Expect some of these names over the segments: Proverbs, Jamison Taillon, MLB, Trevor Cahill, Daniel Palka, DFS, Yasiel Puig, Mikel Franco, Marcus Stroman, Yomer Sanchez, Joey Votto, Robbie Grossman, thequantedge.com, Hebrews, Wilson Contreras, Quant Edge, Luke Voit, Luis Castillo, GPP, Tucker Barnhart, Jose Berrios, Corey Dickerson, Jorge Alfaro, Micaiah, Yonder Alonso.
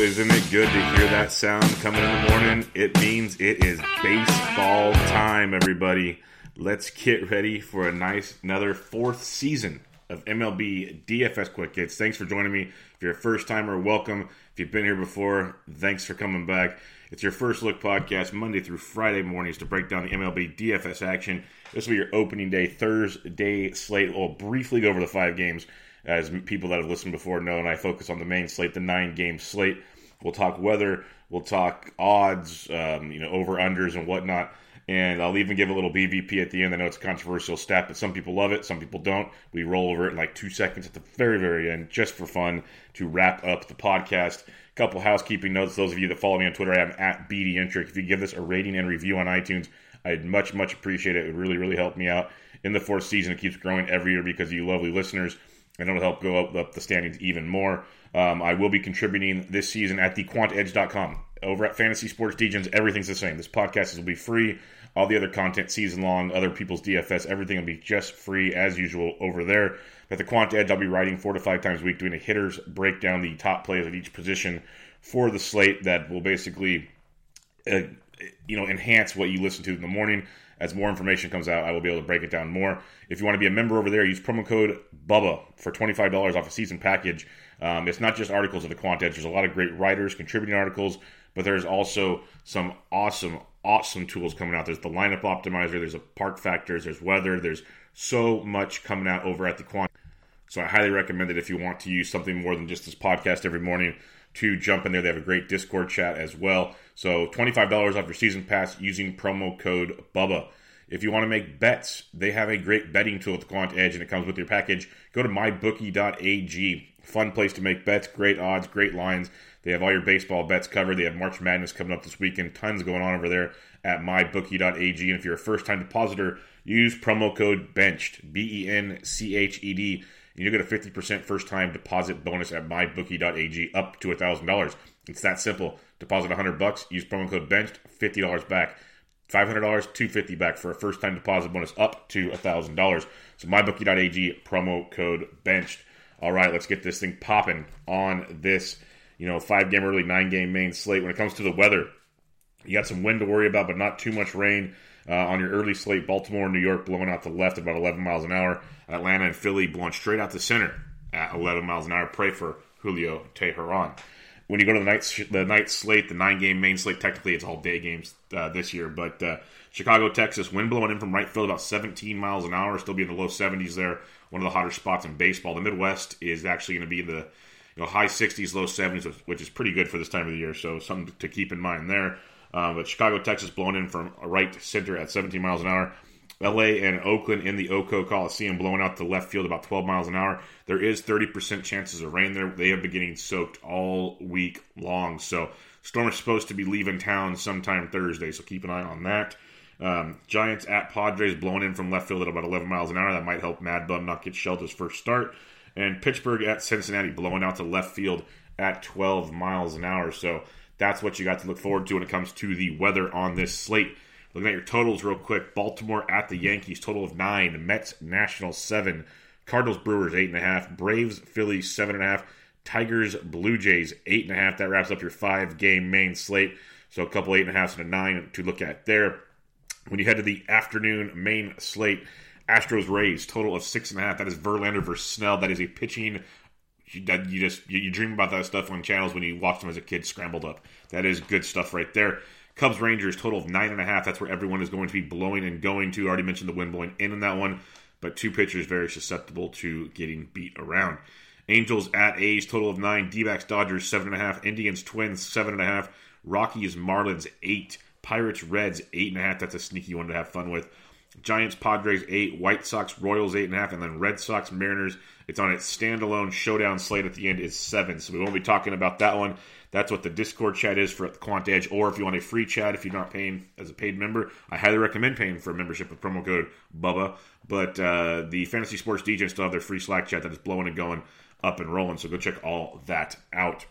Isn't it good to hear that sound coming in the morning? It means it is baseball time, everybody. Let's get ready for another fourth season of MLB DFS Quick Hits. Thanks for joining me. If you're a first-timer, welcome. If you've been here before, thanks for coming back. It's your First Look podcast, Monday through Friday mornings, to break down the MLB DFS action. This will be your opening day, Thursday slate. We'll briefly go over the 5 games. As people that have listened before know, and I focus on the main slate, the 9-game slate. We'll talk weather, we'll talk odds, over-unders and whatnot. And I'll even give a little BVP at the end. I know it's a controversial stat, but some people love it, some people don't. We roll over it in like 2 seconds at the very, very end, just for fun, to wrap up the podcast. A couple housekeeping notes. Those of you that follow me on Twitter, I am at BDIntrick. If you give us a rating and review on iTunes, I'd much, much appreciate it. It would really, really help me out. In the fourth season, it keeps growing every year because of you lovely listeners. And it'll help go up the standings even more. I will be contributing this season at thequantedge.com. Over at Fantasy Sports DGens, everything's the same. This podcast will be free. All the other content, season long, other people's DFS, everything will be just free as usual over there. At the Quant Edge, I'll be writing 4 to 5 times a week, doing a hitter's breakdown, the top plays at each position for the slate that will basically enhance what you listen to in the morning. As more information comes out, I will be able to break it down more. If you want to be a member over there, use promo code BUBBA for $25 off a season package. It's not just articles at the Quant Edge. There's a lot of great writers contributing articles, but there's also some awesome tools coming out. There's the lineup optimizer. There's a park factors. There's weather. There's so much coming out over at the Quant. So I highly recommend that if you want to use something more than just this podcast every morning, to jump in there. They have a great Discord chat as well. So $25 off your season pass using promo code BUBBA. If you want to make bets, they have a great betting tool at the Quant Edge, and it comes with your package. Go to mybookie.ag. Fun place to make bets, great odds, great lines. They have all your baseball bets covered. They have March Madness coming up this weekend. Tons going on over there at mybookie.ag. And if you're a first-time depositor, use promo code BENCHED, B-E-N-C-H-E-D, and you'll get a 50% first-time deposit bonus at mybookie.ag up to $1,000. It's that simple. Deposit $100, use promo code BENCHED, $50 back. $500, $250 back for a first-time deposit bonus up to $1,000. So mybookie.ag, promo code BENCHED. All right, let's get this thing popping on this 5-game early, 9-game main slate. When it comes to the weather, you got some wind to worry about, but not too much rain. On your early slate, Baltimore and New York blowing out to the left about 11 miles an hour. Atlanta and Philly blowing straight out the center at 11 miles an hour. Pray for Julio Teheran. When you go to the night slate, the 9-game main slate, technically it's all day games this year. But Chicago, Texas, wind blowing in from right field about 17 miles an hour. Still be in the low 70s there. One of the hotter spots in baseball. The Midwest is actually going to be in the high 60s, low 70s, which is pretty good for this time of the year. So something to keep in mind there. But Chicago, Texas, blowing in from right to center at 17 miles an hour. L.A. and Oakland in the Oco Coliseum blowing out to left field about 12 miles an hour. There is 30% chances of rain there. They have been getting soaked all week long. So storm is supposed to be leaving town sometime Thursday, so keep an eye on that. Giants at Padres blowing in from left field at about 11 miles an hour. That might help Mad Bum not get shelled his first start. And Pittsburgh at Cincinnati blowing out to left field at 12 miles an hour. So that's what you got to look forward to when it comes to the weather on this slate. Looking at your totals real quick, Baltimore at the Yankees, total of 9. Mets, Nationals, 7. Cardinals, Brewers, 8.5. Braves, Phillies, 7.5. Tigers, Blue Jays, 8.5. That wraps up your 5-game main slate. So a couple 8.5s and a 9 to look at there. When you head to the afternoon main slate, Astros, Rays, total of 6.5. That is Verlander versus Snell. That is a pitching that you dream about that stuff on channels when you watch them as a kid scrambled up. That is good stuff right there. Cubs, Rangers, total of 9.5. That's where everyone is going to be blowing and going to. I already mentioned the wind blowing in that one, but two pitchers very susceptible to getting beat around. Angels at A's, total of 9. D-backs, Dodgers, 7.5. Indians, Twins, 7.5. Rockies, Marlins, 8. Pirates, Reds, 8.5. That's a sneaky one to have fun with. Giants, Padres, 8. White Sox, Royals, 8.5. And then Red Sox, Mariners. It's on its standalone showdown slate at the end is 7. So we won't be talking about that one. That's what the Discord chat is for at the Quant Edge. Or if you want a free chat, if you're not paying as a paid member, I highly recommend paying for a membership with promo code BUBBA. But the Fantasy Sports DGens still have their free Slack chat that is blowing and going up and rolling. So go check all that out.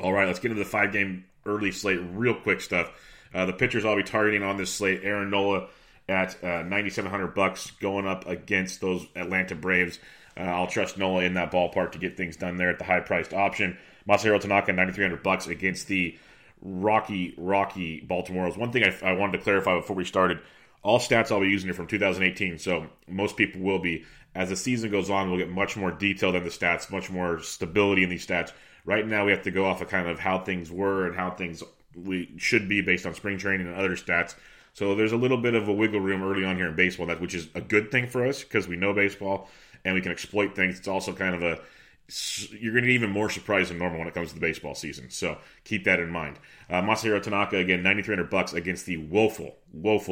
All right, let's get into the 5-game early slate. Real quick stuff. The pitchers I'll be targeting on this slate, Aaron Nola at $9,700 going up against those Atlanta Braves. I'll trust Nola in that ballpark to get things done there at the high-priced option. Masahiro Tanaka, $9,300 against the rocky Baltimoreans. One thing I wanted to clarify before we started, all stats I'll be using are from 2018, so most people will be. As the season goes on, we'll get much more detail than the stats, much more stability in these stats. Right now, we have to go off of kind of how things were and how things we should be based on spring training and other stats. So there's a little bit of a wiggle room early on here in baseball, which is a good thing for us because we know baseball and we can exploit things. It's also kind of you're going to be even more surprised than normal when it comes to the baseball season. So keep that in mind. Masahiro Tanaka, again, $9,300 against the woeful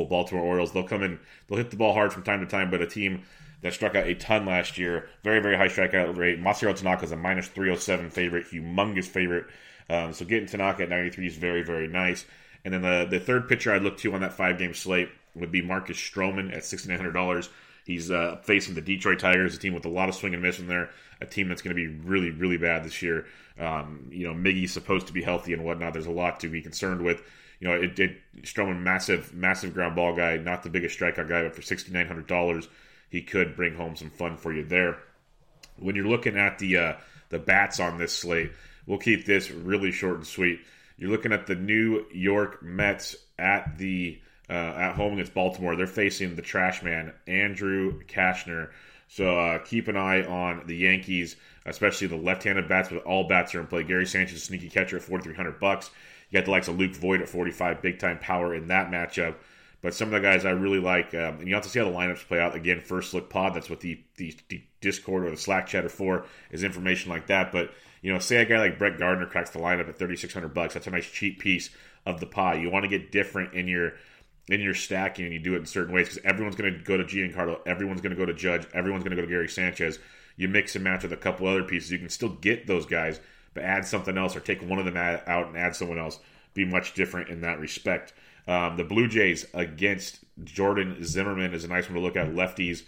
Baltimore Orioles. They'll come in, they'll hit the ball hard from time to time, but a team that struck out a ton last year, very, very high strikeout rate. Masahiro Tanaka is a minus 307 favorite, humongous favorite. So getting Tanaka at 93 is very, very nice. And then the third pitcher I'd look to on that 5-game slate would be Marcus Stroman at $6,900. He's facing the Detroit Tigers, a team with a lot of swing and miss in there, a team that's going to be really, really bad this year. Miggy's supposed to be healthy and whatnot. There's a lot to be concerned with. Stroman, massive ground ball guy, not the biggest strikeout guy, but for $6,900, he could bring home some fun for you there. When you're looking at the bats on this slate, we'll keep this really short and sweet. You're looking at the New York Mets at the at home against Baltimore. They're facing the trash man, Andrew Kashner. So keep an eye on the Yankees, especially the left-handed bats, but all bats are in play. Gary Sanchez, sneaky catcher at $4,300. You got the likes of Luke Voit at $4,500, big-time power in that matchup. But some of the guys I really like, and you have to see how the lineups play out. Again, First Look Pod, that's what the Discord or the Slack chat are for, is information like that. But, say a guy like Brett Gardner cracks the lineup at $3,600. That's a nice cheap piece of the pie. You want to get different in your stacking, and you do it in certain ways because everyone's going to go to Giancarlo, everyone's going to go to Judge, everyone's going to go to Gary Sanchez. You mix and match with a couple other pieces. You can still get those guys, but add something else or take one of them out and add someone else. Be much different in that respect. The Blue Jays against Jordan Zimmerman is a nice one to look at. Lefties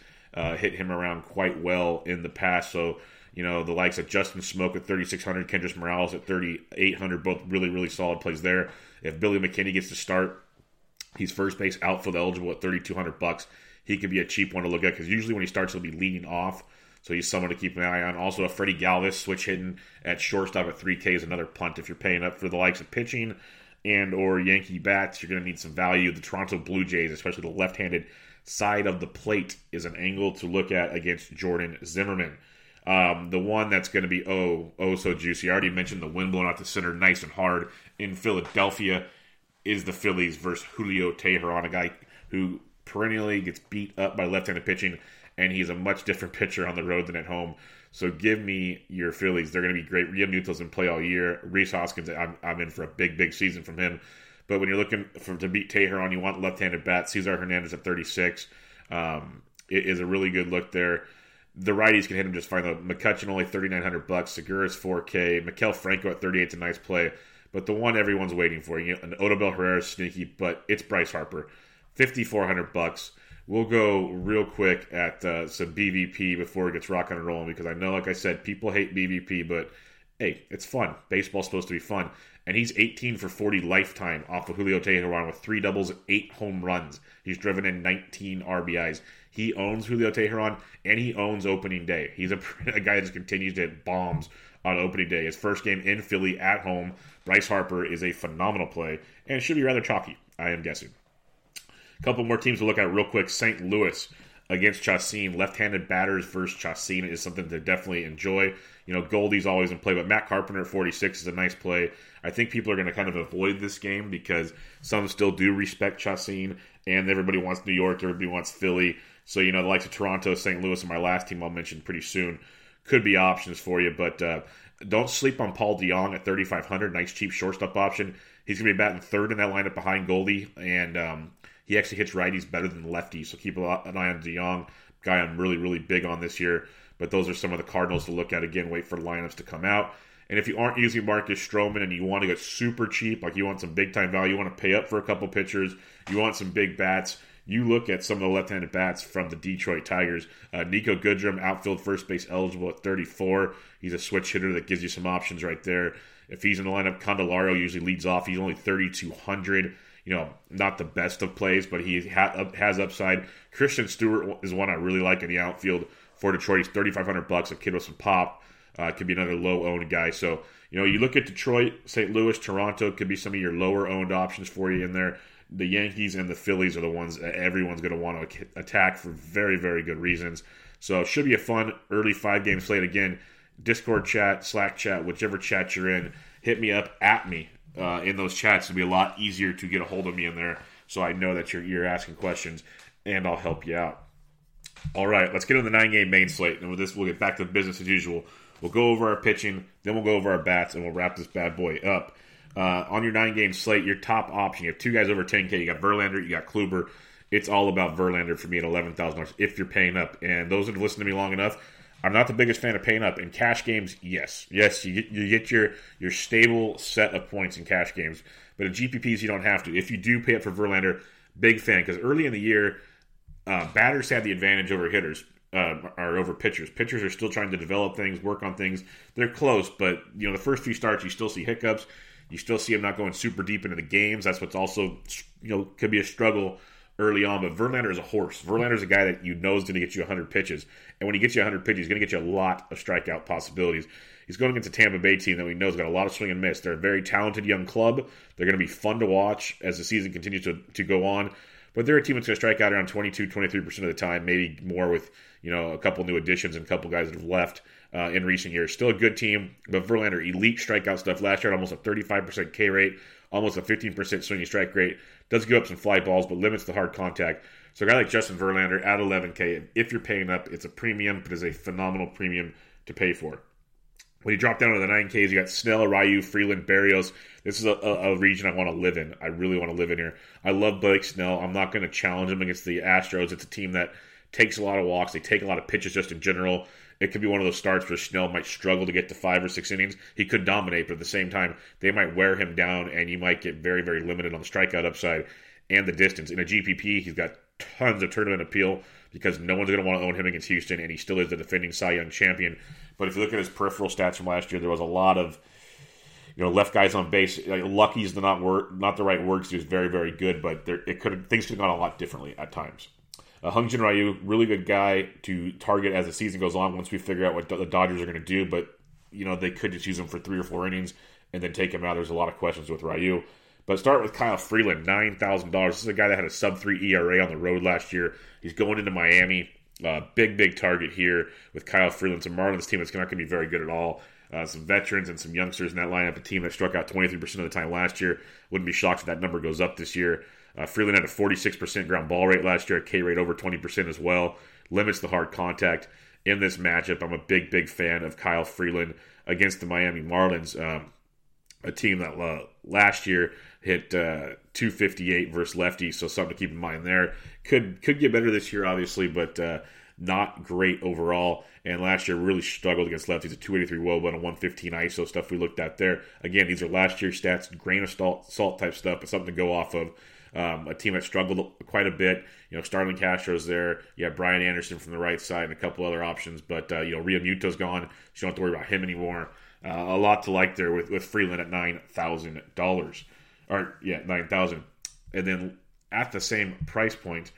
hit him around quite well in the past. So, the likes of Justin Smoke at $3,600, Kendrys Morales at $3,800, both really, really solid plays there. If Billy McKinney gets to start, he's first base outfield eligible at $3,200. He could be a cheap one to look at because usually when he starts, he'll be leading off. So he's someone to keep an eye on. Also, a Freddie Galvis switch hitting at shortstop at $3,000 is another punt. If you're paying up for the likes of pitching and or Yankee bats, you're going to need some value. The Toronto Blue Jays, especially the left-handed side of the plate, is an angle to look at against Jordan Zimmerman. The one that's going to be so juicy, I already mentioned the wind blowing out the center nice and hard in Philadelphia, is the Phillies versus Julio Teheran, a guy who perennially gets beat up by left-handed pitching, and he's a much different pitcher on the road than at home. So give me your Phillies. They're going to be great. Real Muto's in play all year. Rhys Hoskins, I'm in for a big season from him. But when you're looking to beat Teheran, you want left-handed bats. Cesar Hernandez at $3,600. It is a really good look there. The righties can hit him just fine, though. McCutchen only $3,900. Segura's $4,000. Mikel Franco at $3,800 is a nice play. But the one everyone's waiting for, an Odubel Herrera's sneaky, but it's Bryce Harper, $5,400. We'll go real quick at some BVP before it gets rocking and rolling because I know, like I said, people hate BVP, but hey, it's fun. Baseball's supposed to be fun. And he's 18 for 40 lifetime off of Julio Teheran with 3 doubles, 8 home runs. He's driven in 19 RBIs. He owns Julio Teheran, and he owns opening day. He's a guy that just continues to hit bombs on opening day. His first game in Philly at home. Bryce Harper is a phenomenal play, and it should be rather chalky, I am guessing. A couple more teams to look at real quick. St. Louis against Chacin. Left-handed batters versus Chacin is something to definitely enjoy. You know, Goldie's always in play, but Matt Carpenter at 46 is a nice play. I think people are going to kind of avoid this game because some still do respect Chacin, and everybody wants New York, everybody wants Philly. So, you know, the likes of Toronto, St. Louis, and my last team I'll mention pretty soon could be options for you, but don't sleep on Paul DeJong at 3,500. Nice cheap shortstop option. He's going to be batting third in that lineup behind Goldie, and he actually hits righties better than lefties, so keep an eye on DeJong, guy I'm really, really big on this year. But those are some of the Cardinals to look at. Again, wait for lineups to come out. And if you aren't using Marcus Stroman and you want to get super cheap, like you want some big-time value, you want to pay up for a couple pitchers, you want some big bats, you look at some of the left-handed bats from the Detroit Tigers. Nico Goodrum, outfield first base eligible at 34. He's a switch hitter that gives you some options right there. If he's in the lineup, Condelario usually leads off. He's only 3,200. You know, not the best of plays, but he has upside. Christian Stewart is one I really like in the outfield for Detroit. He's $3,500, a kid with some pop. Could be another low-owned guy. So, you know, you look at Detroit, St. Louis, Toronto could be some of your lower-owned options for you in there. The Yankees and the Phillies are the ones that everyone's going to want to attack for very, very good reasons. So it should be a fun early 5-game slate. Again, Discord chat, Slack chat, whichever chat you're in, hit me up, at me in those chats. It'll be a lot easier to get a hold of me in there so I know that you're asking questions, and I'll help you out. All right, let's get on the 9-game main slate. And with this, we'll get back to business as usual. We'll go over our pitching, then we'll go over our bats, and we'll wrap this bad boy up. On your 9-game slate, your top option, you have 2 guys over 10K. You got Verlander, you got Kluber. It's all about Verlander for me at $11,000 if you're paying up. And those that have listened to me long enough, I'm not the biggest fan of paying up. In cash games, yes. Yes, you get your stable set of points in cash games. But in GPPs, you don't have to. If you do pay up for Verlander, big fan. Because early in the year, batters had the advantage over hitters. Are over pitchers. Pitchers are still trying to develop things, work on things. They're close, but you know the first few starts, you still see hiccups. You still see him not going super deep into the games. That's what's also, you know, could be a struggle early on. But Verlander is a horse. Verlander is a guy that you know is going to get you 100 pitches. And when he gets you 100 pitches, he's going to get you a lot of strikeout possibilities. He's going against a Tampa Bay team that we know has got a lot of swing and miss. They're a very talented young club. They're going to be fun to watch as the season continues to go on. But they're a team that's going to strike out around 22, 23% of the time, maybe more with, you know, a couple new additions and a couple guys that have left in recent years. Still a good team, but Verlander, elite strikeout stuff. Last year, almost a 35% K rate, almost a 15% swinging strike rate. Does give up some fly balls, but limits the hard contact. So a guy like Justin Verlander at 11K, if you're paying up, it's a premium, but it's a phenomenal premium to pay for. When you drop down to the 9Ks, you got Snell, Ryu, Freeland, Berrios. This is a region I want to live in. I really want to live in here. I love Blake Snell. I'm not going to challenge him against the Astros. It's a team that takes a lot of walks. They take a lot of pitches just in general. It could be one of those starts where Snell might struggle to get to 5 or 6 innings. He could dominate, but at the same time, they might wear him down, and you might get very, very limited on the strikeout upside and the distance. In a GPP, he's got tons of tournament appeal because no one's going to want to own him against Houston, and he still is the defending Cy Young champion. But if you look at his peripheral stats from last year, there was a lot of, you know, left guys on base. Like, lucky is not the right word because he was very, very good, but things could have gone a lot differently at times. Hungjin Ryu, really good guy to target as the season goes on once we figure out what the Dodgers are going to do. But, you know, they could just use him for 3 or 4 innings and then take him out. There's a lot of questions with Ryu. But start with Kyle Freeland, $9,000. This is a guy that had a sub-3 ERA on the road last year. He's going into Miami. Big target here with Kyle Freeland. It's a Marlins team that's not going to be very good at all. Some veterans and some youngsters in that lineup. A team that struck out 23% of the time last year. Wouldn't be shocked if that number goes up this year. Freeland had a 46% ground ball rate last year, a K rate over 20% as well. Limits the hard contact in this matchup. I'm a big fan of Kyle Freeland against the Miami Marlins, a team that last year hit 258 versus lefty, so something to keep in mind there. Could get better this year, obviously, but not great overall. And last year really struggled against lefties, a 283 WOBA and a 115 ISO, stuff we looked at there. Again, these are last year's stats, grain of salt type stuff, but something to go off of. A team that struggled quite a bit. You know, Starlin Castro's there. You have Brian Anderson from the right side and a couple other options. But, you know, Ria Muto's gone. So you don't have to worry about him anymore. A lot to like there with Freeland at $9,000. Or, yeah, $9,000. And then at the same price point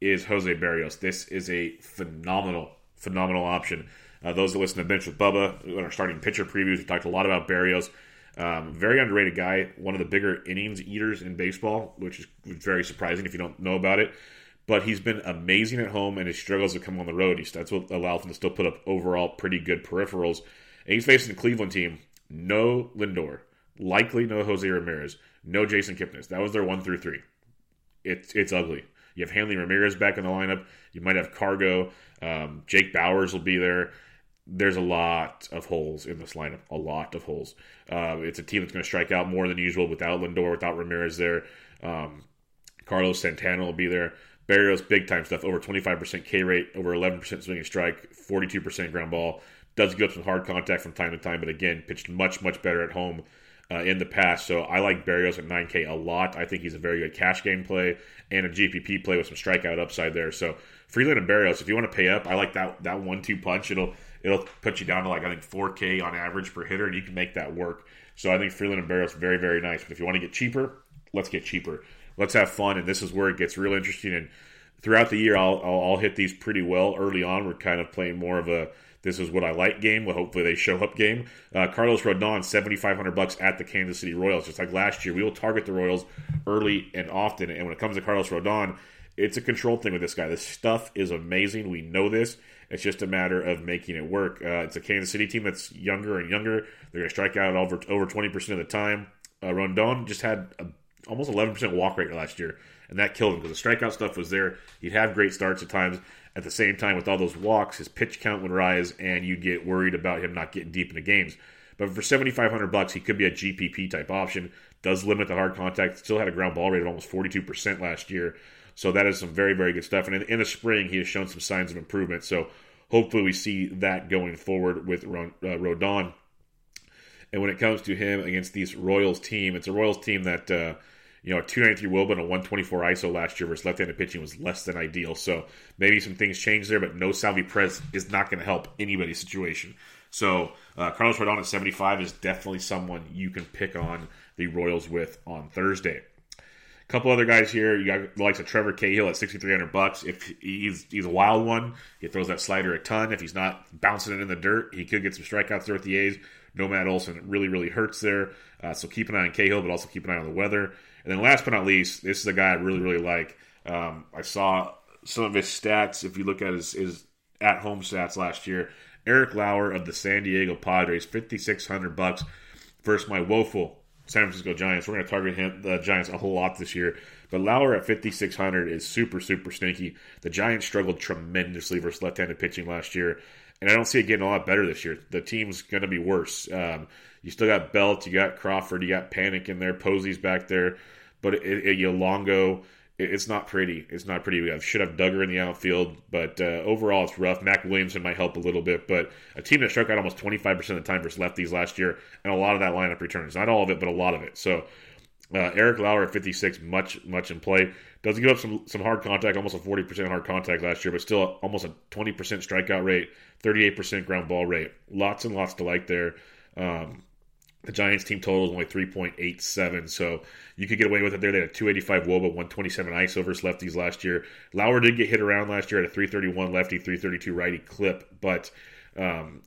is Jose Berrios. This is a phenomenal option. Those that listen to Bench with Bubba, in our starting pitcher previews, we talked a lot about Berrios. Very underrated guy, one of the bigger innings eaters in baseball, which is very surprising if you don't know about it. But he's been amazing at home, and his struggles have come on the road. That's what allows him to still put up overall pretty good peripherals. And he's facing the Cleveland team. No Lindor. Likely no Jose Ramirez. No Jason Kipnis. That was their 1-3. It's ugly. You have Hanley Ramirez back in the lineup. You might have Cargo. Jake Bowers will be there. There's a lot of holes in this lineup. A lot of holes. It's a team that's going to strike out more than usual without Lindor, without Ramirez there. Carlos Santana will be there. Berrios, big-time stuff. Over 25% K rate, over 11% swing and strike, 42% ground ball. Does give up some hard contact from time to time, but again, pitched much, much better at home in the past. So I like Berrios at $9,000 a lot. I think he's a very good cash game play and a GPP play with some strikeout upside there. So Freeland and Berrios, if you want to pay up, I like that 1-2 punch. It'll put you down to, like, I think $4,000 on average per hitter, and you can make that work. So I think Freeland and Berrios very, very nice. But if you want to get cheaper, let's get cheaper. Let's have fun, and this is where it gets real interesting. And throughout the year, I'll hit these pretty well. Early on, we're kind of playing more of a this is what I like game. Well, hopefully they show up game. Carlos Rodon, $7,500 at the Kansas City Royals. Just like last year, we will target the Royals early and often. And when it comes to Carlos Rodon, it's a control thing with this guy. This stuff is amazing. We know this. It's just a matter of making it work. It's a Kansas City team that's younger and younger. They're going to strike out over 20% of the time. Rondon just had almost 11% walk rate last year, and that killed him because the strikeout stuff was there. He'd have great starts at times. At the same time, with all those walks, his pitch count would rise, and you'd get worried about him not getting deep into games. But for $7,500, he could be a GPP-type option. Does limit the hard contact. Still had a ground ball rate of almost 42% last year. So that is some very, very good stuff. And in the spring, he has shown some signs of improvement. So hopefully we see that going forward with Rodon. And when it comes to him against this Royals team, it's a Royals team that, a 293 Woba and a 124 ISO last year versus left-handed pitching was less than ideal. So maybe some things change there, but no Salvi Perez is not going to help anybody's situation. So Carlos Rodon at 75 is definitely someone you can pick on the Royals with on Thursday. Couple other guys here. You got the likes of Trevor Cahill at $6,300. If he's a wild one, he throws that slider a ton. If he's not bouncing it in the dirt, he could get some strikeouts there with the A's. Nomad Olsen really, really hurts there. So keep an eye on Cahill, but also keep an eye on the weather. And then last but not least, this is a guy I really, really like. I saw some of his stats. If you look at his at-home stats last year, Eric Lauer of the San Diego Padres, $5,600 versus my woeful San Francisco Giants. We're going to target the Giants a whole lot this year. But Lauer at $5,600 is super, super sneaky. The Giants struggled tremendously versus left-handed pitching last year, and I don't see it getting a lot better this year. The team's going to be worse. You still got Belt, you got Crawford, you got Panic in there, Posey's back there. But Longo, it's not pretty. It's not pretty. We should have Duggar in the outfield, but overall it's rough. Mac Williamson might help a little bit, but a team that struck out almost 25% of the time versus lefties last year, and a lot of that lineup returns. Not all of it, but a lot of it. So Eric Lauer at 56, much in play. Does give up some hard contact, almost a 40% hard contact last year, but still almost a 20% strikeout rate, 38% ground ball rate. Lots and lots to like there. The Giants team total is only 3.87, so you could get away with it there. They had a 285 Woba, 127 ISO versus lefties last year. Lauer did get hit around last year at a 331 lefty, 332 righty clip, but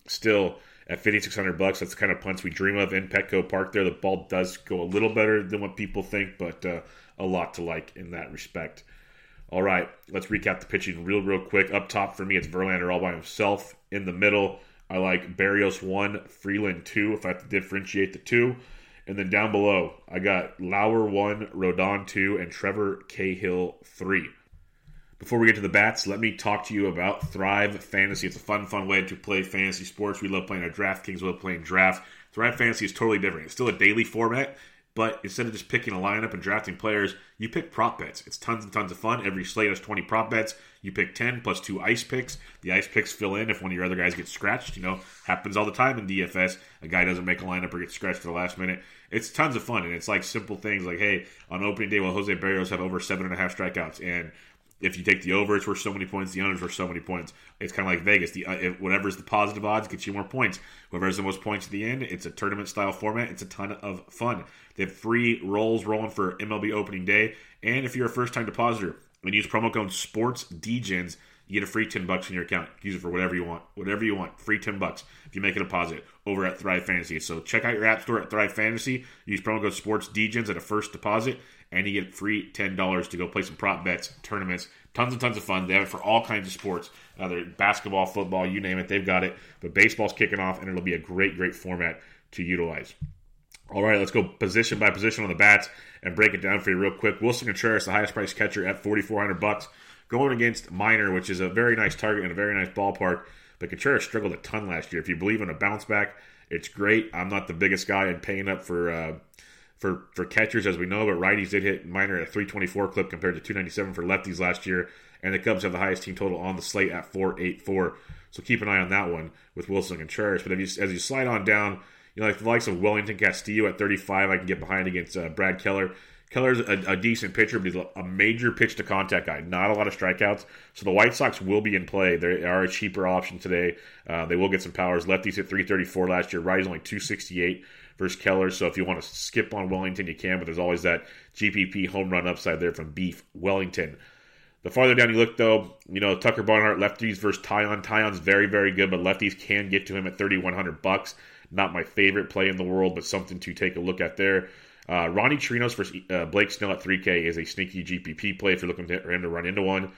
still at $5,600, that's the kind of punts we dream of in Petco Park there. The ball does go a little better than what people think, but a lot to like in that respect. All right, let's recap the pitching real quick. Up top for me, it's Verlander all by himself. In the middle, I like Berrios 1, Freeland 2, if I have to differentiate the two. And then down below, I got Lauer 1, Rodon 2, and Trevor Cahill 3. Before we get to the bats, let me talk to you about Thrive Fantasy. It's a fun way to play fantasy sports. We love playing our DraftKings. We love playing draft. Thrive Fantasy is totally different. It's still a daily format, but instead of just picking a lineup and drafting players, you pick prop bets. It's tons and tons of fun. Every slate has 20 prop bets. You pick 10 plus 2 ice picks. The ice picks fill in if one of your other guys gets scratched. Happens all the time in DFS. A guy doesn't make a lineup or gets scratched at the last minute. It's tons of fun, and it's like simple things like, hey, on opening day, will Jose Berrios have over 7.5 strikeouts? And If you take the over, it's worth so many points. The under is worth so many points. It's kind of like Vegas. Whatever's the positive odds gets you more points. Whoever has the most points at the end, it's a tournament-style format. It's a ton of fun. They have free rolls rolling for MLB opening day. And if you're a first-time depositor and use promo code SPORTSDGens, you get a free $10 in your account. Use it for whatever you want. Whatever you want. Free $10 if you make a deposit over at Thrive Fantasy. So check out your app store at Thrive Fantasy. Use promo code SPORTSDGens at a first deposit, and you get free $10 to go play some prop bets, tournaments, tons and tons of fun. They have it for all kinds of sports, either basketball, football, you name it, they've got it. But baseball's kicking off, and it'll be a great, great format to utilize. All right, let's go position by position on the bats and break it down for you real quick. Wilson Contreras, the highest priced catcher at $4,400. Going against Minor, which is a very nice target and a very nice ballpark. But Contreras struggled a ton last year. If you believe in a bounce back, it's great. I'm not the biggest guy in paying up for catchers, as we know. But righties did hit Minor at a 324 clip compared to 297 for lefties last year. And the Cubs have the highest team total on the slate at 484. So keep an eye on that one with Wilson Contreras. But as you slide on down, you know, like the likes of Wellington Castillo at 35, I can get behind against Brad Keller. Keller's a decent pitcher, but he's a major pitch-to-contact guy. Not a lot of strikeouts. So the White Sox will be in play. They are a cheaper option today. They will get some powers. Lefties hit 334 last year. Righties only 268 versus Keller. So if you want to skip on Wellington, you can. But there's always that GPP home run upside there from Beef Wellington. The farther down you look, though, you know, Tucker Barnhart, lefties versus Tyon. Tyon's very, very good, but lefties can get to him at $3,100. Not my favorite play in the world, but something to take a look at there. Ronnie Chirinos versus Blake Snell at 3K is a sneaky GPP play if you're looking for him to run into one.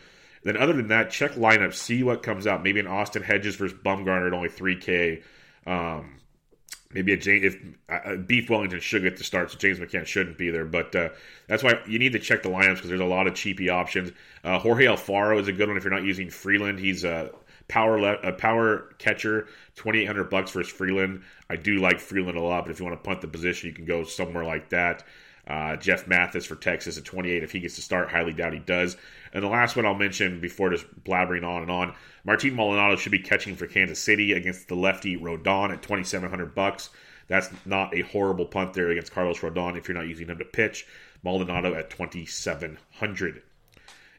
Then other than that, check lineup, see what comes out. Maybe an Austin Hedges versus Bumgarner at only 3K. Maybe a James, Beef Wellington should get the start, so James McCann shouldn't be there. But that's why you need to check the lineups because there's a lot of cheapy options. Jorge Alfaro is a good one if you're not using Freeland. He's a power catcher, $2,800 versus Freeland. I do like Freeland a lot, but if you want to punt the position, you can go somewhere like that. Jeff Mathis for Texas at 28. If he gets to start, highly doubt he does. And the last one I'll mention before just blabbering on and on, Martin Maldonado should be catching for Kansas City against the lefty Rodon at $2,700. That's not a horrible punt there against Carlos Rodon if you're not using him to pitch. Maldonado at $2,700.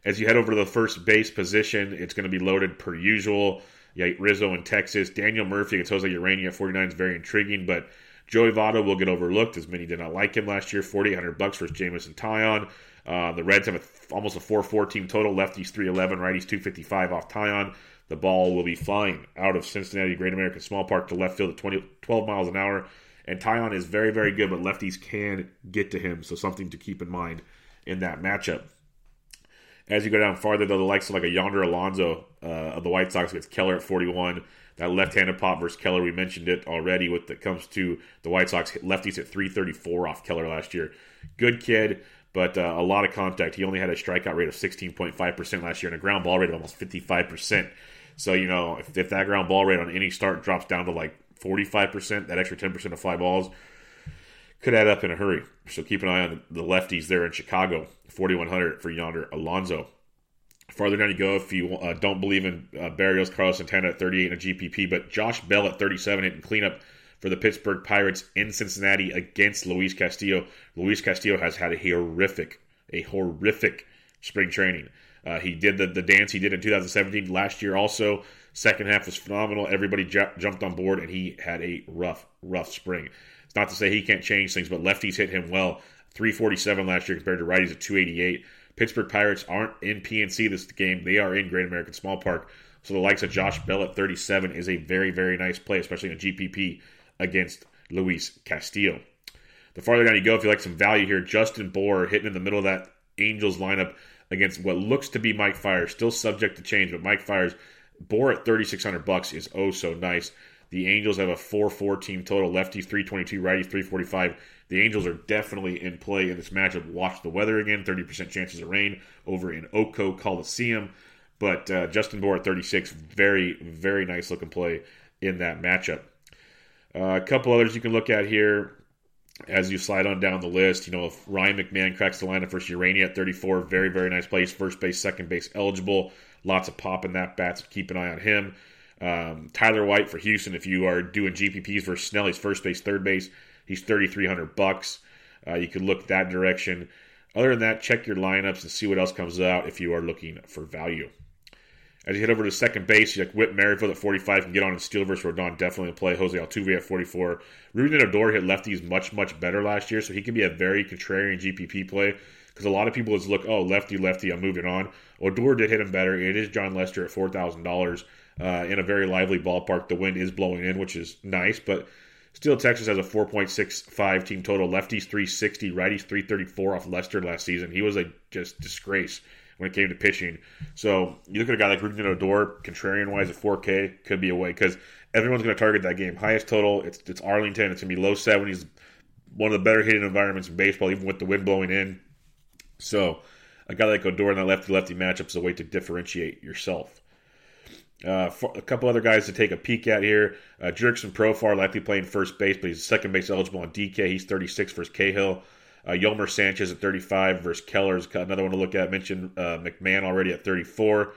As you head over to the first base position, it's going to be loaded per usual. Yeah, Rizzo in Texas. Daniel Murphy against Jose Urania at 49 is very intriguing, but Joey Votto will get overlooked as many did not like him last year. $4,800 versus Jamison Taillon. The Reds have almost a 4-4 team total. Lefties 311, righties 255 off Taillon. The ball will be flying out of Cincinnati Great American Small Park to left field at 12 miles an hour. And Taillon is very, very good, but lefties can get to him, so something to keep in mind in that matchup. As you go down farther, though, the likes of like a Yonder Alonso of the White Sox against Keller at 41. That left-handed pop versus Keller, we mentioned it already when it comes to the White Sox. Lefties at 334 off Keller last year. Good kid, but a lot of contact. He only had a strikeout rate of 16.5% last year and a ground ball rate of almost 55%. So, you know, if that ground ball rate on any start drops down to like 45%, that extra 10% of fly balls could add up in a hurry. So keep an eye on the lefties there in Chicago. 4,100 for Yonder Alonso. Farther down you go if you don't believe in Barrios, Carlos Santana at 38 in a GPP, but Josh Bell at 37 hitting cleanup for the Pittsburgh Pirates in Cincinnati against Luis Castillo. Luis Castillo has had a horrific spring training. He did the dance he did in 2017 last year also. Second half was phenomenal. Everybody jumped on board, and he had a rough spring. It's not to say he can't change things, but lefties hit him well. 347 last year compared to righties at 288. Pittsburgh Pirates aren't in PNC this game. They are in Great American Small Park. So the likes of Josh Bell at 37 is a very, very nice play, especially in a GPP against Luis Castillo. The farther down you go, if you like some value here, Justin Bohr hitting in the middle of that Angels lineup against what looks to be Mike Fiers. Still subject to change, but Mike Fiers, Bohr at $3,600 is oh so nice. The Angels have a 4-4 team total. Lefties 322, righties 345. The Angels are definitely in play in this matchup. Watch the weather again. 30% chances of rain over in Oco Coliseum. But Justin Bohr at 36, very, very nice looking play in that matchup. A couple others you can look at here as you slide on down the list. You know, if Ryan McMahon cracks the lineup versus Urania at 34, very, very nice plays. First base, second base eligible. Lots of pop in that bat, so keep an eye on him. Tyler White for Houston. If you are doing GPPs versus Snell, he's first base, third base. He's $3,300. You could look that direction. Other than that, check your lineups and see what else comes out if you are looking for value. As you head over to second base, you like Whit Merrifield at 45 can get on and steal versus Rodon, definitely in play. Jose Altuve at 44. Ruben Odor hit lefties much, much better last year, so he can be a very contrarian GPP play because a lot of people just look, oh, lefty, I'm moving on. Odor did hit him better. It is John Lester at $4,000 in a very lively ballpark. The wind is blowing in, which is nice, but still Texas has a 4.65 team total. Lefties 360, righties 334 off Lester last season. He was a just disgrace when it came to pitching. So you look at a guy like Ruben Odor, contrarian-wise at 4K, could be a way because everyone's going to target that game. Highest total, it's Arlington. It's going to be low 70s, one of the better hitting environments in baseball, even with the wind blowing in. So a guy like Odor in that lefty-lefty matchup is a way to differentiate yourself. A couple other guys to take a peek at here. Jerickson Profar likely playing first base, but he's second base eligible on DK. He's 36 versus Cahill. Yomer Sanchez at 35 versus Keller is another one to look at. Mentioned McMahon already at 34.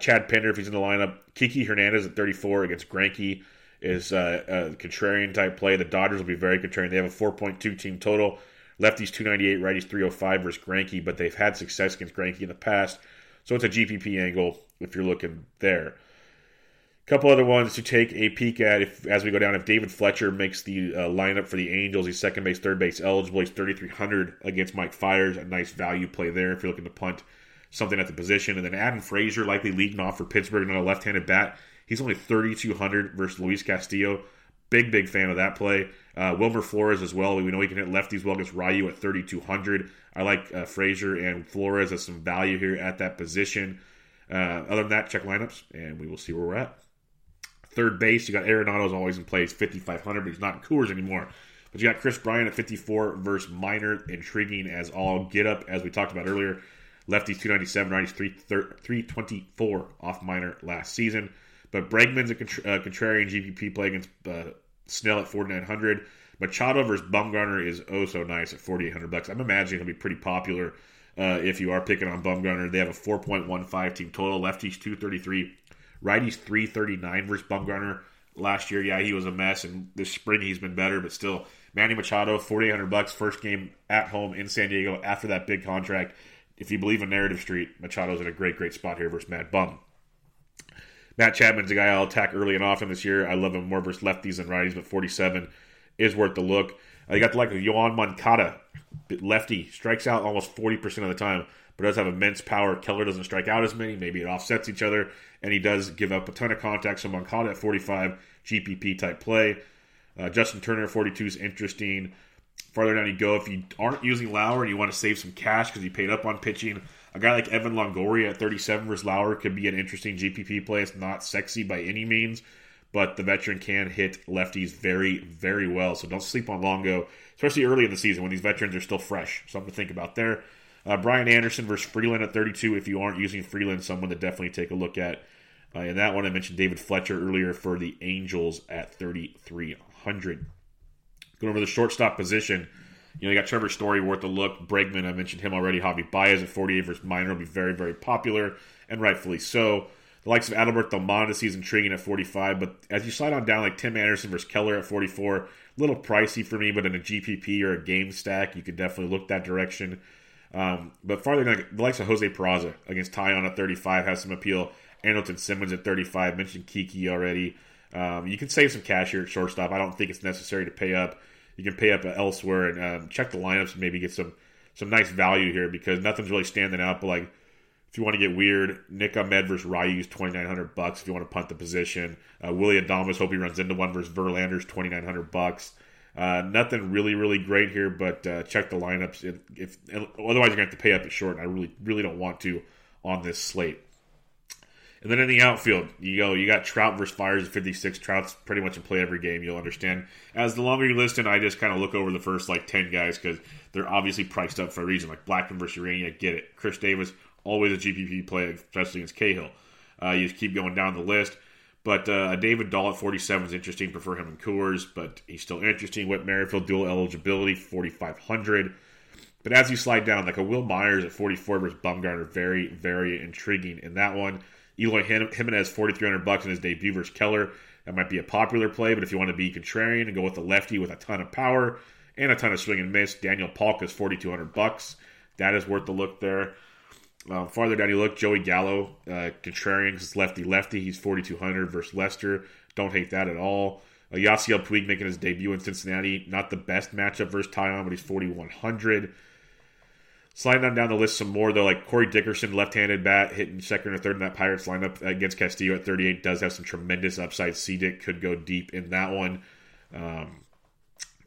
Chad Pinder, if he's in the lineup. Kiki Hernandez at 34 against Greinke is a contrarian-type play. The Dodgers will be very contrarian. They have a 4.2 team total. Lefties 298, righties 305 versus Greinke, but they've had success against Greinke in the past. So it's a GPP angle if you're looking there. Couple other ones to take a peek at as we go down. If David Fletcher makes the lineup for the Angels, he's second base, third base eligible. He's 3,300 against Mike Fiers. A nice value play there if you're looking to punt something at the position. And then Adam Frazier likely leading off for Pittsburgh on a left-handed bat. He's only 3,200 versus Luis Castillo. Big fan of that play. Wilmer Flores as well. We know he can hit lefties well against Ryu at 3,200. I like Frazier and Flores as some value here at that position. Other than that, check lineups, and we will see where we're at. Third base, you got Arenado's always in play. He's 5,500, but he's not in Coors anymore. But you got Chris Bryant at 54 versus Minor. Intriguing as all get up, as we talked about earlier. Lefties 297, righties 324 off Minor last season. But Bregman's a contrarian GPP play against Snell at 4,900. Machado versus Bumgarner is oh so nice at 4,800 bucks. I'm imagining he'll be pretty popular if you are picking on Bumgarner. They have a 4.15 team total. Lefties 233. Righty's 339 versus Bumgarner last year. Yeah, he was a mess, and this spring he's been better, but still. Manny Machado, 4,800 bucks, first game at home in San Diego after that big contract. If you believe in Narrative Street, Machado's in a great spot here versus Matt Bum. Matt Chapman's a guy I'll attack early and often this year. I love him more versus lefties than righties, but 47 is worth the look. You got the like of Yoan Moncada, lefty, strikes out almost 40% of the time, but does have immense power. Keller doesn't strike out as many. Maybe it offsets each other, and he does give up a ton of contact. So Moncada at 45, GPP-type play. Justin Turner at 42 is interesting. Farther down you go. If you aren't using Lauer and you want to save some cash because you paid up on pitching, a guy like Evan Longoria at 37 versus Lauer could be an interesting GPP play. It's not sexy by any means, but the veteran can hit lefties very, very well. So don't sleep on Longo, especially early in the season when these veterans are still fresh. Something to think about there. Brian Anderson versus Freeland at 32. If you aren't using Freeland, someone to definitely take a look at. In that one, I mentioned David Fletcher earlier for the Angels at 3,300. Going over the shortstop position, you got Trevor Story worth a look. Bregman, I mentioned him already. Javi Baez at 48 versus Minor will be very popular, and rightfully so. The likes of Adalberto Mondesi is intriguing at 45, but as you slide on down, like Tim Anderson versus Keller at 44, a little pricey for me, but in a GPP or a game stack, you could definitely look that direction. But farther down, the likes of Jose Peraza against Taillon at 35 has some appeal. Andrelton Simmons at 35, mentioned Kiki already. You can save some cash here at shortstop. I don't think it's necessary to pay up. You can pay up elsewhere and check the lineups and maybe get some nice value here because nothing's really standing out. But like, if you want to get weird, Nick Ahmed versus Ryu's 2,900 bucks. If you want to punt the position, Willy Adames, hope he runs into one versus Verlander's 2,900 bucks. Nothing really great here, but check the lineups. If otherwise, you're going to have to pay up at short, and I really don't want to on this slate. And then in the outfield, you got Trout versus Fiers at 56. Trout's pretty much in play every game, you'll understand. As the longer you listen, I just kind of look over the first, 10 guys because they're obviously priced up for a reason. Like Blackman versus Urania, get it. Chris Davis, always a GPP play, especially against Cahill. You just keep going down the list. But David Dahl at 47 is interesting. Prefer him in Coors, but he's still interesting. Whit Merrifield, dual eligibility, 4,500. But as you slide down, like a Will Myers at 44 versus Bumgarner, very intriguing in that one. Eloy Jimenez, 4,300 bucks in his debut versus Keller. That might be a popular play, but if you want to be contrarian and go with a lefty with a ton of power and a ton of swing and miss, Daniel Palk is 4,200 bucks. that is worth the look there. Farther down you look, Joey Gallo, contrarian because it's lefty-lefty. He's 4,200 versus Leicester. Don't hate that at all. Yasiel Puig making his debut in Cincinnati. Not the best matchup versus Tyon, but he's 4,100. Sliding on down the list some more, though, like Corey Dickerson, left-handed bat, hitting second or third in that Pirates lineup against Castillo at 38. Does have some tremendous upside. C-Dick could go deep in that one. A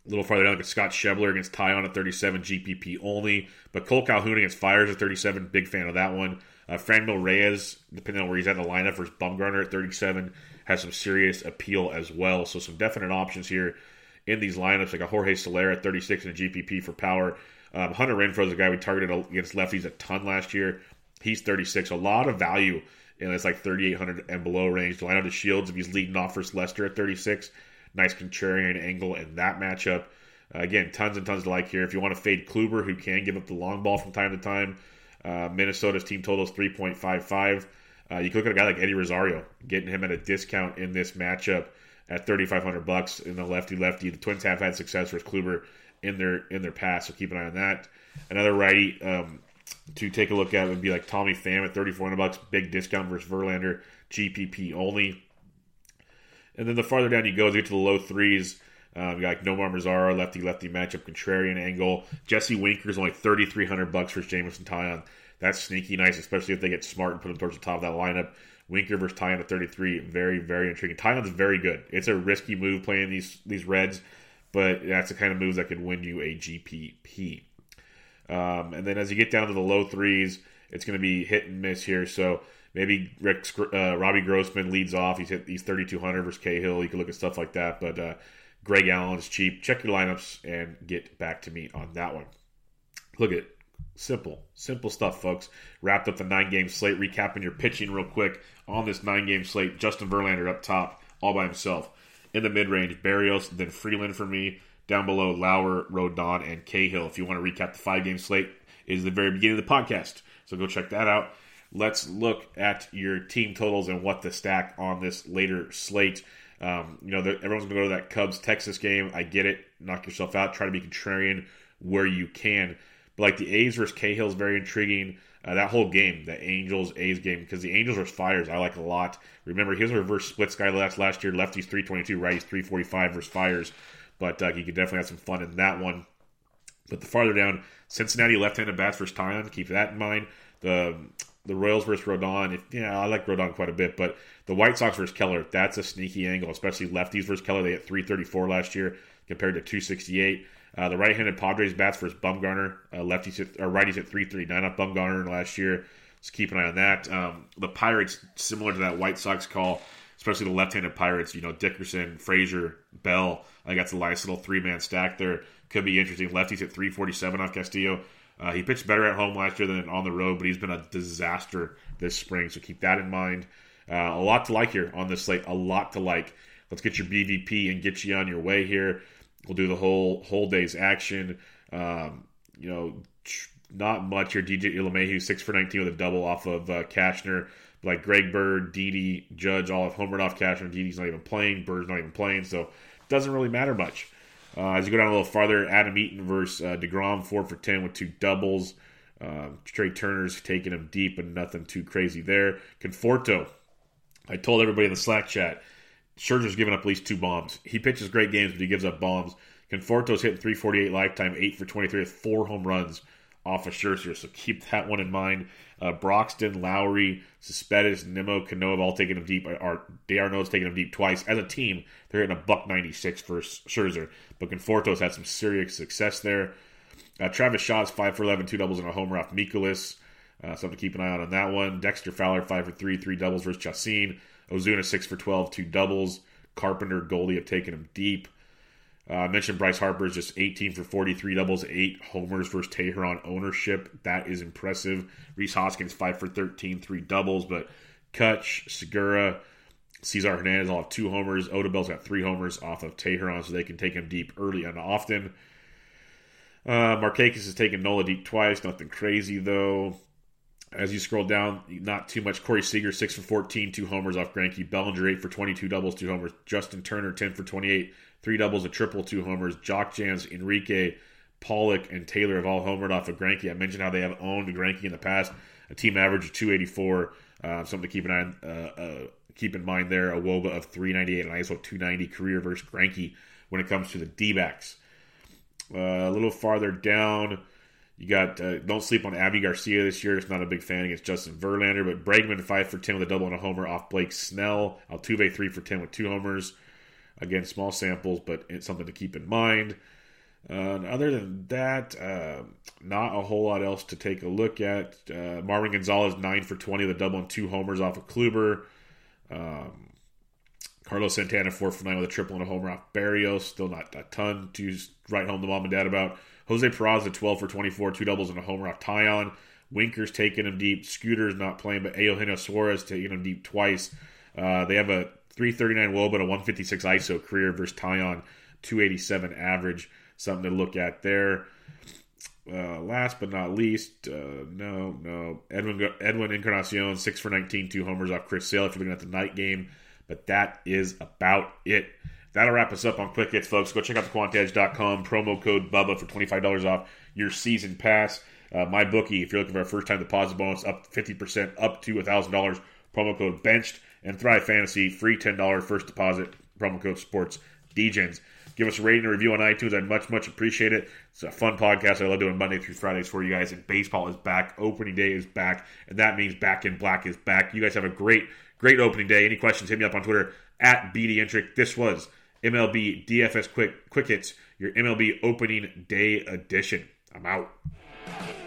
little farther down, like Scott Schebler against Tyon at 37, GPP only. But Cole Calhoun against Fires at 37, big fan of that one. Franmil Reyes, depending on where he's at in the lineup, versus Bumgarner at 37, has some serious appeal as well. So some definite options here in these lineups, like a Jorge Soler at 36 and a GPP for power. Hunter Renfroe is a guy we targeted against lefties a ton last year. He's 36, a lot of value in this like 3,800 and below range. The lineup to Shields, if he's leading off versus Lester at 36. Nice contrarian angle in that matchup. Again, tons and tons to like here. If you want to fade Kluber, who can give up the long ball from time to time, Minnesota's team total is 3.55. You can look at a guy like Eddie Rosario, getting him at a discount in this matchup at $3,500 in the lefty-lefty. The Twins have had success with Kluber in their past, so keep an eye on that. Another righty to take a look at would be like Tommy Pham at $3,400, big discount versus Verlander, GPP only. And then the farther down you go, you get to the low threes. You got like Nomar Mazara, lefty-lefty matchup, contrarian angle. Jesse Winker's only $3,300 versus Jamison Tyon. That's sneaky nice, especially if they get smart and put him towards the top of that lineup. Winker versus Tyon at 33, very, very intriguing. Tyon's very good. It's a risky move playing these Reds, but that's the kind of moves that could win you a GPP. And then as you get down to the low threes, it's going to be hit and miss here. So maybe Robbie Grossman leads off. He's 3,200 versus Cahill. You can look at stuff like that. But Greg Allen is cheap. Check your lineups and get back to me on that one. Look at it. Simple stuff, folks. Wrapped up the 9-game slate. Recapping your pitching real quick on this 9-game slate. Justin Verlander up top all by himself. In the mid-range, Berrios, then Freeland for me. Down below, Lauer, Rodon, and Cahill. If you want to recap the 5-game slate, it is the very beginning of the podcast. So go check that out. Let's look at your team totals and what to stack on this later slate. Everyone's going to go to that Cubs-Texas game. I get it. Knock yourself out. Try to be contrarian where you can. But like the A's versus Cahill is very intriguing. That whole game, the Angels-A's game, because the Angels versus Fires, I like a lot. Remember, he was a reverse split guy last year. Lefty's 322, righty's 345 versus Fires. But you could definitely have some fun in that one. But the farther down, Cincinnati left-handed bats versus Tyon. Keep that in mind. The Royals versus Rodon, I like Rodon quite a bit, but the White Sox versus Keller, that's a sneaky angle, especially lefties versus Keller. They had 334 last year compared to 268. The right-handed Padres bats versus Bumgarner, righties at 339 on Bumgarner last year. Just keep an eye on that. The Pirates, similar to that White Sox call, especially the left-handed Pirates, Dickerson, Frazier, Bell. I think that's a nice little three-man stack there. Could be interesting. Lefties at 347 on Castillo. He pitched better at home last year than on the road, but he's been a disaster this spring, so keep that in mind. A lot to like here on this slate, a lot to like. Let's get your BVP and get you on your way here. We'll do the whole day's action. Not much here. DJ LeMahieu, 6 for 19 with a double off of Cashner. Like Greg Bird, Didi, Judge, all have homered off Cashner. Didi's not even playing. Bird's not even playing, so it doesn't really matter much. As you go down a little farther, Adam Eaton versus DeGrom, 4 for 10 with 2 doubles. Trey Turner's taking him deep, and nothing too crazy there. Conforto, I told everybody in the Slack chat, Scherzer's giving up at least 2 bombs. He pitches great games, but he gives up bombs. Conforto's hitting 348 lifetime, 8 for 23 with 4 home runs off of Scherzer, so keep that one in mind. Broxton, Lowry, Cespedes, Nimmo, Cano have all taken him deep. DeArnold's taken him deep twice. As a team, they're hitting $196 for Scherzer, but Conforto's had some serious success there. Travis Shaw's 5 for 11, 2 doubles and a homer off Mikulas. Something to keep an eye on that one. Dexter Fowler, 5 for 3, 3 doubles versus Chacin. Ozuna, 6 for 12, 2 doubles. Carpenter, Goldie have taken him deep. I mentioned Bryce Harper's just 18 for 43 doubles, 8 homers versus Teheran ownership. That is impressive. Rhys Hoskins, 5 for 13, 3 doubles. But Kutch, Segura, Cesar Hernandez all have 2 homers. Odubel's got 3 homers off of Teheran, so they can take him deep early and often. Markakis has taken Nola deep twice. Nothing crazy, though. As you scroll down, not too much. Corey Seager, 6 for 14, 2 homers off Greinke. Bellinger, 8 for 22 doubles, 2 homers. Justin Turner, 10 for 28. 3 doubles, a triple, 2 homers. Jock Jans, Enrique, Pollock and Taylor have all homered off of Greinke. I mentioned how they have owned Greinke in the past. A team average of 284. Something to keep an eye on, keep in mind there. A WOBA of 398 and ISO 290 career versus Greinke when it comes to the D-backs. A little farther down, you got don't sleep on Abbey Garcia this year. It's not a big fan against Justin Verlander, but Bregman 5-for-10 with a double and a homer off Blake Snell. Altuve 3-for-10 with two homers. Again, small samples, but it's something to keep in mind. And other than that, not a whole lot else to take a look at. Marvin Gonzalez 9-for-20 with a double and two homers off of Kluber. Carlos Santana 4-for-9 with a triple and a homer off Berrios. Still not a ton to write home to mom and dad about. Jose Peraza 12-for-24, two doubles and a homer off Taillon. Winker's taking him deep. Scooter's not playing, but Eugenio Suarez taking him deep twice. They have a 339 WOBA, but a 156 ISO career versus Taillon, 287 average. Something to look at there. Last but not least, Edwin Encarnacion, 6-for-19, two homers off Chris Sale if you're looking at the night game. But that is about it. That'll wrap us up on Quick Hits, folks. Go check out thequantedge.com. Promo code BUBBA for $25 off your season pass. My bookie, if you're looking for a first-time deposit bonus, up 50%, up to $1,000. Promo code BENCHED. And Thrive Fantasy, free $10 first deposit. Promo code SPORTS DGens. Give us a rating and review on iTunes. I'd much, much appreciate it. It's a fun podcast. I love doing Monday through Fridays for you guys. And baseball is back. Opening day is back. And that means Back in Black is back. You guys have a great, great opening day. Any questions, hit me up on Twitter, at BDIntrick. This was MLB DFS Quick Hits, your MLB opening day edition. I'm out.